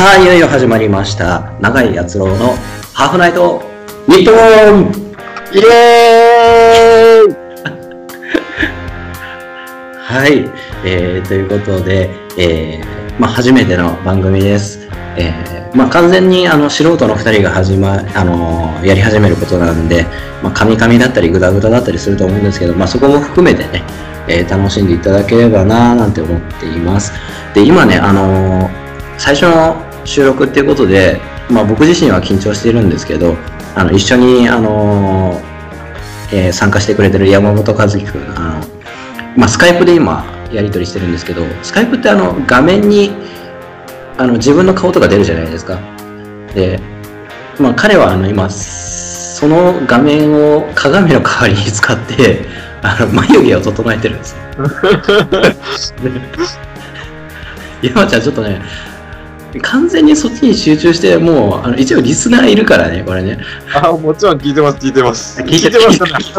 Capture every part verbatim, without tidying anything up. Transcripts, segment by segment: さあ、いよいよ始まりました。永井篤郎のハーフナイトニッポン。イエーイはい、えー、ということで、えーまあ、初めての番組です。えーまあ、完全にあの素人のふたりが始、まあのー、やり始めることなんで、まあ、カミカミだったりグダグダだったりすると思うんですけど、まあ、そこも含めてね、えー、楽しんでいただければななんて思っています。で、今ね、あのー、最初の収録っていうことで、まあ、僕自身は緊張しているんですけど、あの一緒に、あのーえー、参加してくれてる山本和樹くん、あのまあ、スカイプで今やり取りしてるんですけど、スカイプってあの画面にあの自分の顔とか出るじゃないですか。で、まあ、彼はあの今その画面を鏡の代わりに使ってあの眉毛を整えてるんです山ちゃんちょっとね完全にそっちに集中して、もうあの一応リスナーいるからね、これね。あ、もちろん聞いてます聞いてます聞い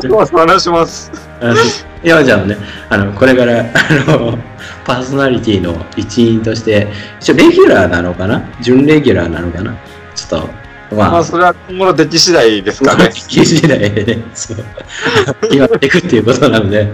てます話します山ちゃんもね、あのこれからあのパーソナリティの一員として一応レギュラーなのかな、準レギュラーなのかな、ちょっとまあ、まあ、それは今後の出来次第ですかね。出来次第でね、そう決まっていくっていうことなので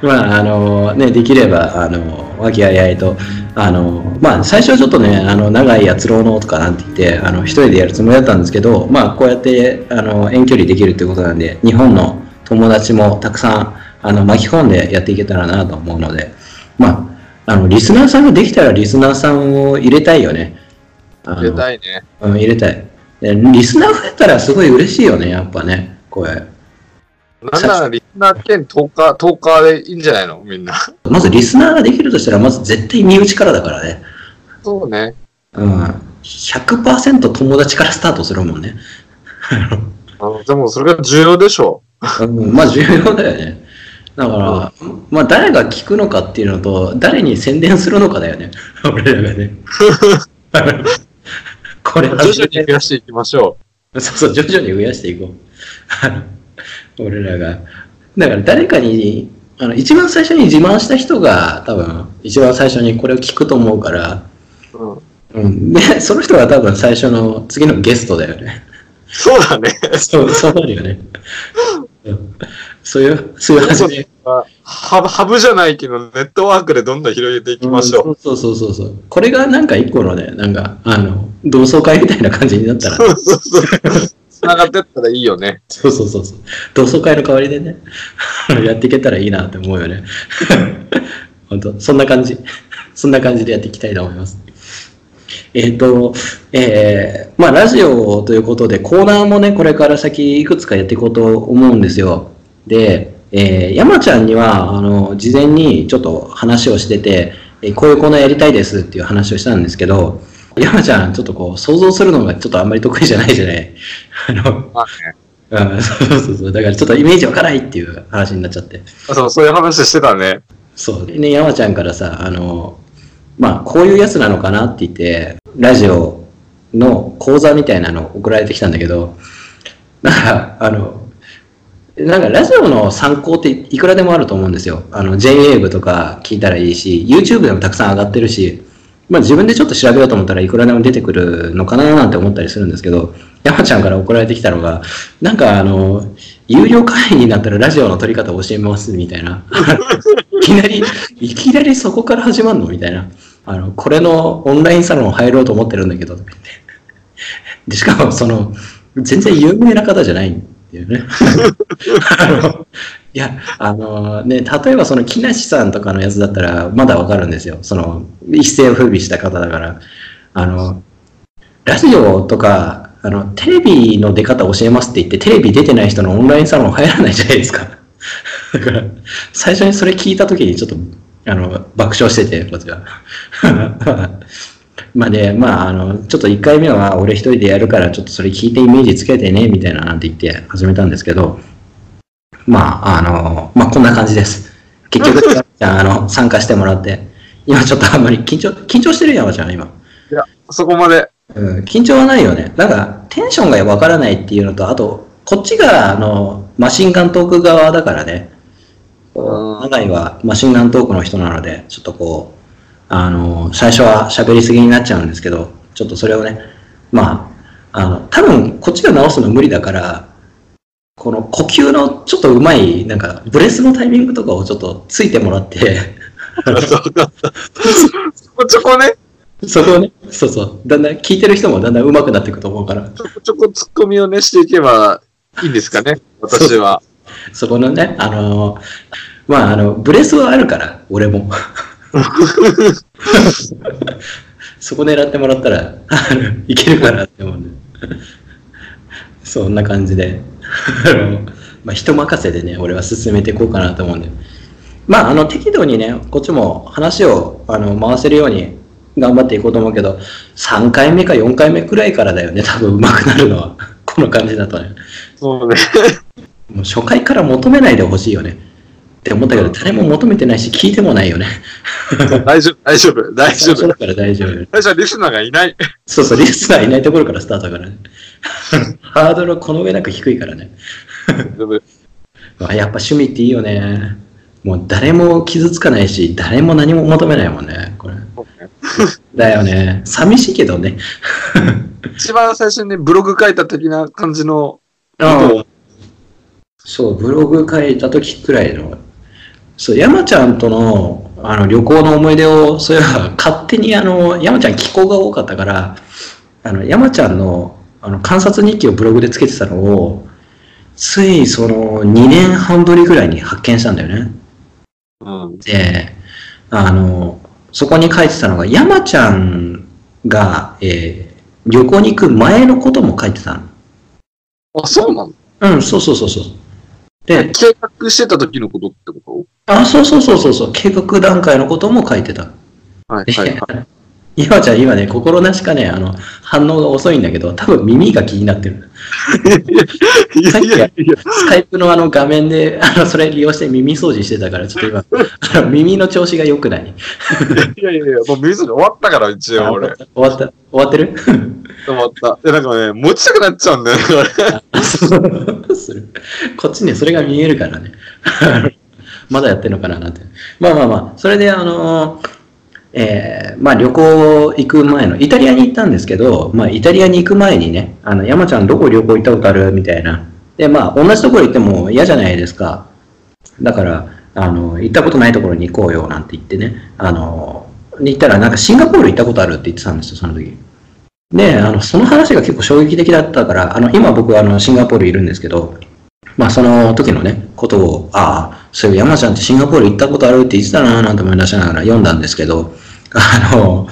まああのね、できればあの和気あいあいと、あのまあ最初はちょっとね、あの永井篤郎のとかなんて言ってあの一人でやるつもりだったんですけど、まあこうやってあの遠距離できるってことなんで、日本の友達もたくさんあの巻き込んでやっていけたらなと思うので、まああのリスナーさんができたらリスナーさんを入れたいよね。入れたいね。うん、入れたい。リスナー増えたらすごい嬉しいよね、やっぱね、これ。なんならリスナー兼トーカー、トーカーでいいんじゃないの、みんな。まずリスナーができるとしたら、まず絶対身内からだからね。そうね。うん。ひゃくパーセント 友達からスタートするもんね。あのでもそれが重要でしょ。うん、まあ重要だよね。だから、まあ誰が聞くのかっていうのと、誰に宣伝するのかだよね。俺らがね。これ徐々に増やしていきましょう。そうそう、徐々に増やしていこう。俺らがだから誰かにあの一番最初に自慢した人が多分一番最初にこれを聞くと思うから、うんうん、でその人が多分最初の次のゲストだよね。そうだね。そうそうなるよね。そういうそういう話でハブじゃないけどネットワークでどんどん広げていきましょう。うん、そうそうそうそう。これがなんか一個のね、なんかあの同窓会みたいな感じになったら。そうそうそう繋がってったらいいよね。そうそうそうそう。同窓会の代わりでね、やっていけたらいいなって思うよね。本当そんな感じ、そんな感じでやっていきたいと思います。えっと、えー、まあラジオということでコーナーもね、これから先いくつかやっていこうと思うんですよ。で、えー、山ちゃんにはあの事前にちょっと話をしてて、こういうコーナーやりたいですっていう話をしたんですけど。山ちゃん、ちょっとこう、想像するのがちょっとあんまり得意じゃないじゃない。あの、まあね、うん、そうそうそう。だからちょっとイメージわからないっていう話になっちゃって。あ、そう、そういう話してたね。そう。ね、山ちゃんからさ、あの、まあ、こういうやつなのかなって言って、ラジオの講座みたいなの送られてきたんだけど、なんか、あの、なんかラジオの参考っていくらでもあると思うんですよ。あの、ジェイエーブイ とか聞いたらいいし、YouTube でもたくさん上がってるし、まあ自分でちょっと調べようと思ったらいくらでも出てくるのかななんて思ったりするんですけど、山ちゃんから送られてきたのが、なんかあの、有料会員になったらラジオの撮り方を教えますみたいな。いきなり、いきなりそこから始まるのみたいな。あの、これのオンラインサロン入ろうと思ってるんだけど、とか言って。で、しかもその、全然有名な方じゃないっていうね。あのいや、あのー、ね、例えばその木梨さんとかのやつだったらまだわかるんですよ。その一世を風靡した方だから。あの、ラジオとか、あの、テレビの出方教えますって言って、テレビ出てない人のオンラインサロン入らないじゃないですか。だから、最初にそれ聞いたときにちょっと、あの、爆笑してて、こっちが。まあね、まあ、あの、ちょっといっかいめは俺一人でやるから、ちょっとそれ聞いてイメージつけてね、みたいななんて言って始めたんですけど、まあ、あの、まあ、こんな感じです。結局、あの、参加してもらって。今ちょっとあんまり緊張、緊張してる山ちゃん、今。いや、そこまで。うん、緊張はないよね。なんか、テンションがわからないっていうのと、あと、こっちが、あの、マシンガントーク側だからね。長井はマシンガントークの人なので、ちょっとこう、あの、最初は喋りすぎになっちゃうんですけど、ちょっとそれをね、まあ、あの多分こっちが直すの無理だから、この呼吸のちょっとうまい、なんかブレスのタイミングとかをちょっとついてもらってそこちょこね、そこね、そうそう、だんだん聞いてる人もだんだん上手くなっていくと思うから、ちょこちょこツッコミをねしていけばいいんですかね、私は。そこのね、あのー、まあ、あの、ブレスはあるから、俺も。そこ狙ってもらったら、いけるかなって思うんで。そんな感じで、まあ、人任せでね、俺は進めていこうかなと思うんで。まあ、あの、適度にね、こっちも話をあの回せるように頑張っていこうと思うけど、さんかいめかよんかいめくらいからだよね、多分上手くなるのは。この感じだとね。そうね。もう初回から求めないでほしいよねって思ったけど、誰も求めてないし聞いてもないよね。大丈夫大丈夫大丈夫最初だから大丈夫。最初はリスナーがいない。そうそう、リスナーいないところからスタートだからね。ハードルこの上なく低いからね。やっぱ趣味っていいよね。もう誰も傷つかないし、誰も何も求めないもんね、これ。だよね。寂しいけどね。一番最初にブログ書いた的な感じの。そう、ブログ書いた時くらいの、そう、山ちゃんとの、あの旅行の思い出を、そういえば勝手にあの山ちゃん寄稿が多かったから、あの山ちゃんの、あの観察日記をブログでつけてたのを、ついそのにねんはんぶりぐらいに発見したんだよね。うん、で、あの、そこに書いてたのが、山ちゃんが、えー、旅行に行く前のことも書いてたの。あ、そうなの？うん、そうそうそうそう。で、計画してた時のことってこと？あ、そうそうそうそう、計画段階のことも書いてた。はいはいはい。岩ちゃん、今ね、心なしかね、あの、反応が遅いんだけど、多分耳が気になってる。さっきスカイプのあの画面で、あの、それ利用して耳掃除してたから、ちょっと今、あの耳の調子が良くない。いやいやいや、もう耳掃除終わったから、一応俺。終わった。終わってる？終わった。いや、なんかね、持ちたくなっちゃうんだよね、あれ。そうする。こっちね、それが見えるからね。まだやってるのかななんて。まあまあまあ、それで、あのー、えー、まあ旅行行く前の、イタリアに行ったんですけど、まあイタリアに行く前にね、あの、山ちゃんどこ旅行行ったことあるみたいな。で、まあ同じところ行っても嫌じゃないですか。だから、あの、行ったことないところに行こうよなんて言ってね、あの、行ったらなんかシンガポール行ったことあるって言ってたんですよ、その時。で、あの、その話が結構衝撃的だったから、あの、今僕はあの、シンガポールいるんですけど、まあその時のね、ことを、ああ、そういう山ちゃんってシンガポール行ったことあるって言ってたなぁなんて思い出しながら読んだんですけど、あの、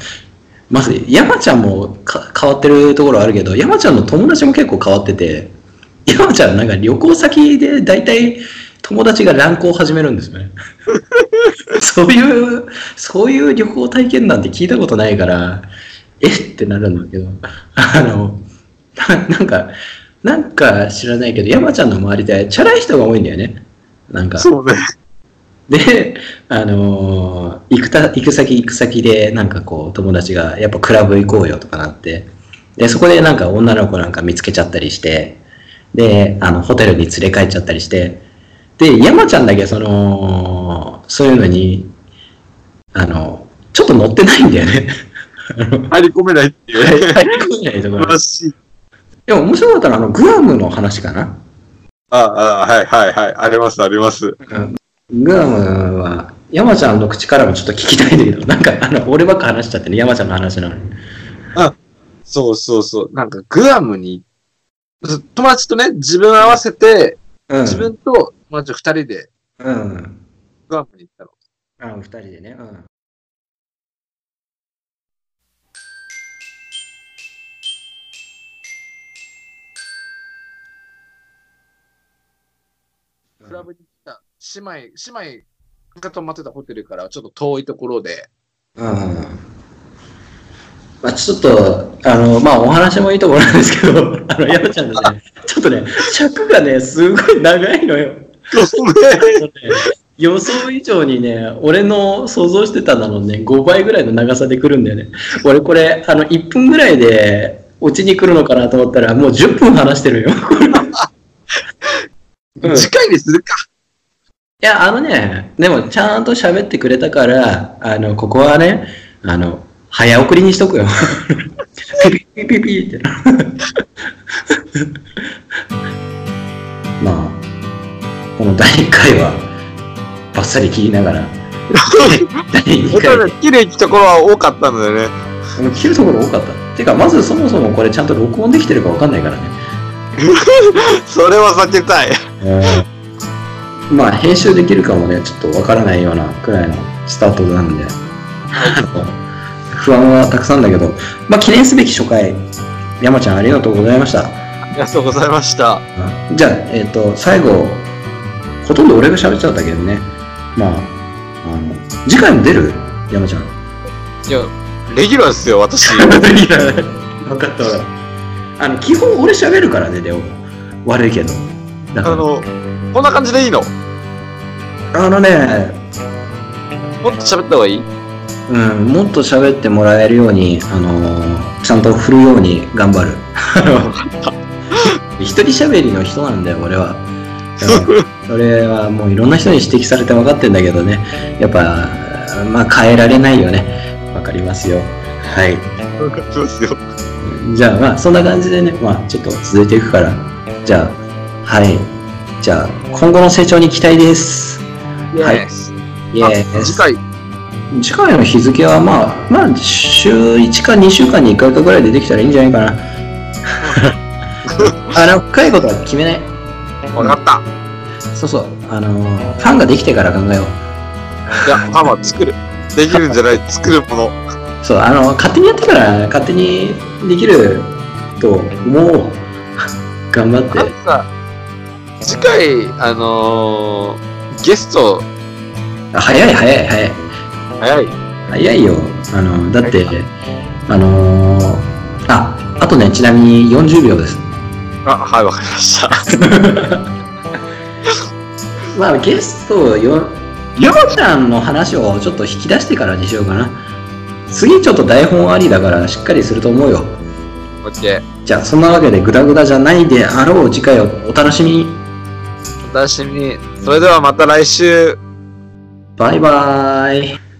まず山ちゃんもか変わってるところあるけど、山ちゃんの友達も結構変わってて、山ちゃんなんか旅行先で大体友達が乱行を始めるんですよね。そういう、そういう旅行体験なんて聞いたことないから、えってなるんだけど、あの、な, なんか、なんか知らないけど、山ちゃんの周りでチャラい人が多いんだよね。なんか。そうね。で、あのー、行くた、行く先行く先で、なんかこう、友達が、やっぱクラブ行こうよとかなって、で、そこでなんか女の子なんか見つけちゃったりして、で、あの、ホテルに連れ帰っちゃったりして、で、山ちゃんだけその、そういうのに、あの、ちょっと乗ってないんだよね。入り込めないっていう。入り込めないところ。でも面白かったのは、あの、グアムの話かな。ああ、はいはいはい。あります、あります。うん、グアムは、山ちゃんの口からもちょっと聞きたいんだけど、なんか、あの、俺ばっか話しちゃってね、山ちゃんの話なのに。あ、そうそうそう。なんか、グアムに、友達とね、自分合わせて、うん、自分と友達二人で、うん、グアムに行ったの。あ、二人でね、うん。クラブに来た姉妹、姉妹が泊まってたホテルからちょっと遠いところで。うん。まあちょっと、あの、まあお話もいいところなんですけど、あの、山ちゃんのね、ちょっとね、尺がね、すごい長いのよ。予想以上にね、俺の想像してたののね、ごばいぐらいの長さで来るんだよね。俺これ、あの、いっぷんぐらいで落ちに来るのかなと思ったら、もうじゅっぷん話してるよ。うん、次回にするか。いや、あのね、でもちゃんと喋ってくれたから、あの、ここはね、あの、早送りにしとくよ。ピピピピってなまあこのだいいっかいはバッサリ切りながらだいにかい切るところは多かったのでね、切るところ多かったっていうか、まずそもそもこれちゃんと録音できてるか分かんないからねそれは避けたい、うん、まあ編集できるかもねちょっと分からないようなくらいのスタートなんで不安はたくさんだけど、まあ、記念すべき初回、山ちゃんありがとうございました。ありがとうございました。じゃあ、えーと、最後ほとんど俺が喋っちゃったけどね、まあ、あの次回も出る山ちゃん、いやレギュラーですよ私レギュラー分かったわ。あの基本俺喋るからね、レオ悪いけど、だからあのこんな感じでいいの、あのねもっと喋った方がいい、うん、もっと喋ってもらえるように、あのー、ちゃんと振るように頑張る一人喋りの人なんだよ俺は。それはもういろんな人に指摘されて分かってんだけどね、やっぱまあ変えられないよね、分かりますよ、はい分かりますよ。じゃあまあそんな感じでね、まあちょっと続いていくから、じゃあはいじゃあ今後の成長に期待です。はいイエーイ。次回次回の日付はまあまあ週いちかにしゅうかんにいっかいかぐらい出てきたらいいんじゃないかなあの深いことは決めない、分かった、そうそう、あのー、ファンができてから考えよう。いやファンは作るできるんじゃない作るものそう、あの勝手にやってから勝手にできると思う頑張って。あとさ次回あのー、ゲスト早い早い早い早い早いよ、あのだってあのー、ああとね、ちなみによんじゅうびょうです。あはいわかりましたまあゲストよ山ちゃんの話をちょっと引き出してからにしようかな。次ちょっと台本ありだからしっかりすると思うよ。 OK じゃあそんなわけでグダグダじゃないであろう次回をお楽しみに。お楽しみに。それではまた来週、バイバーイ。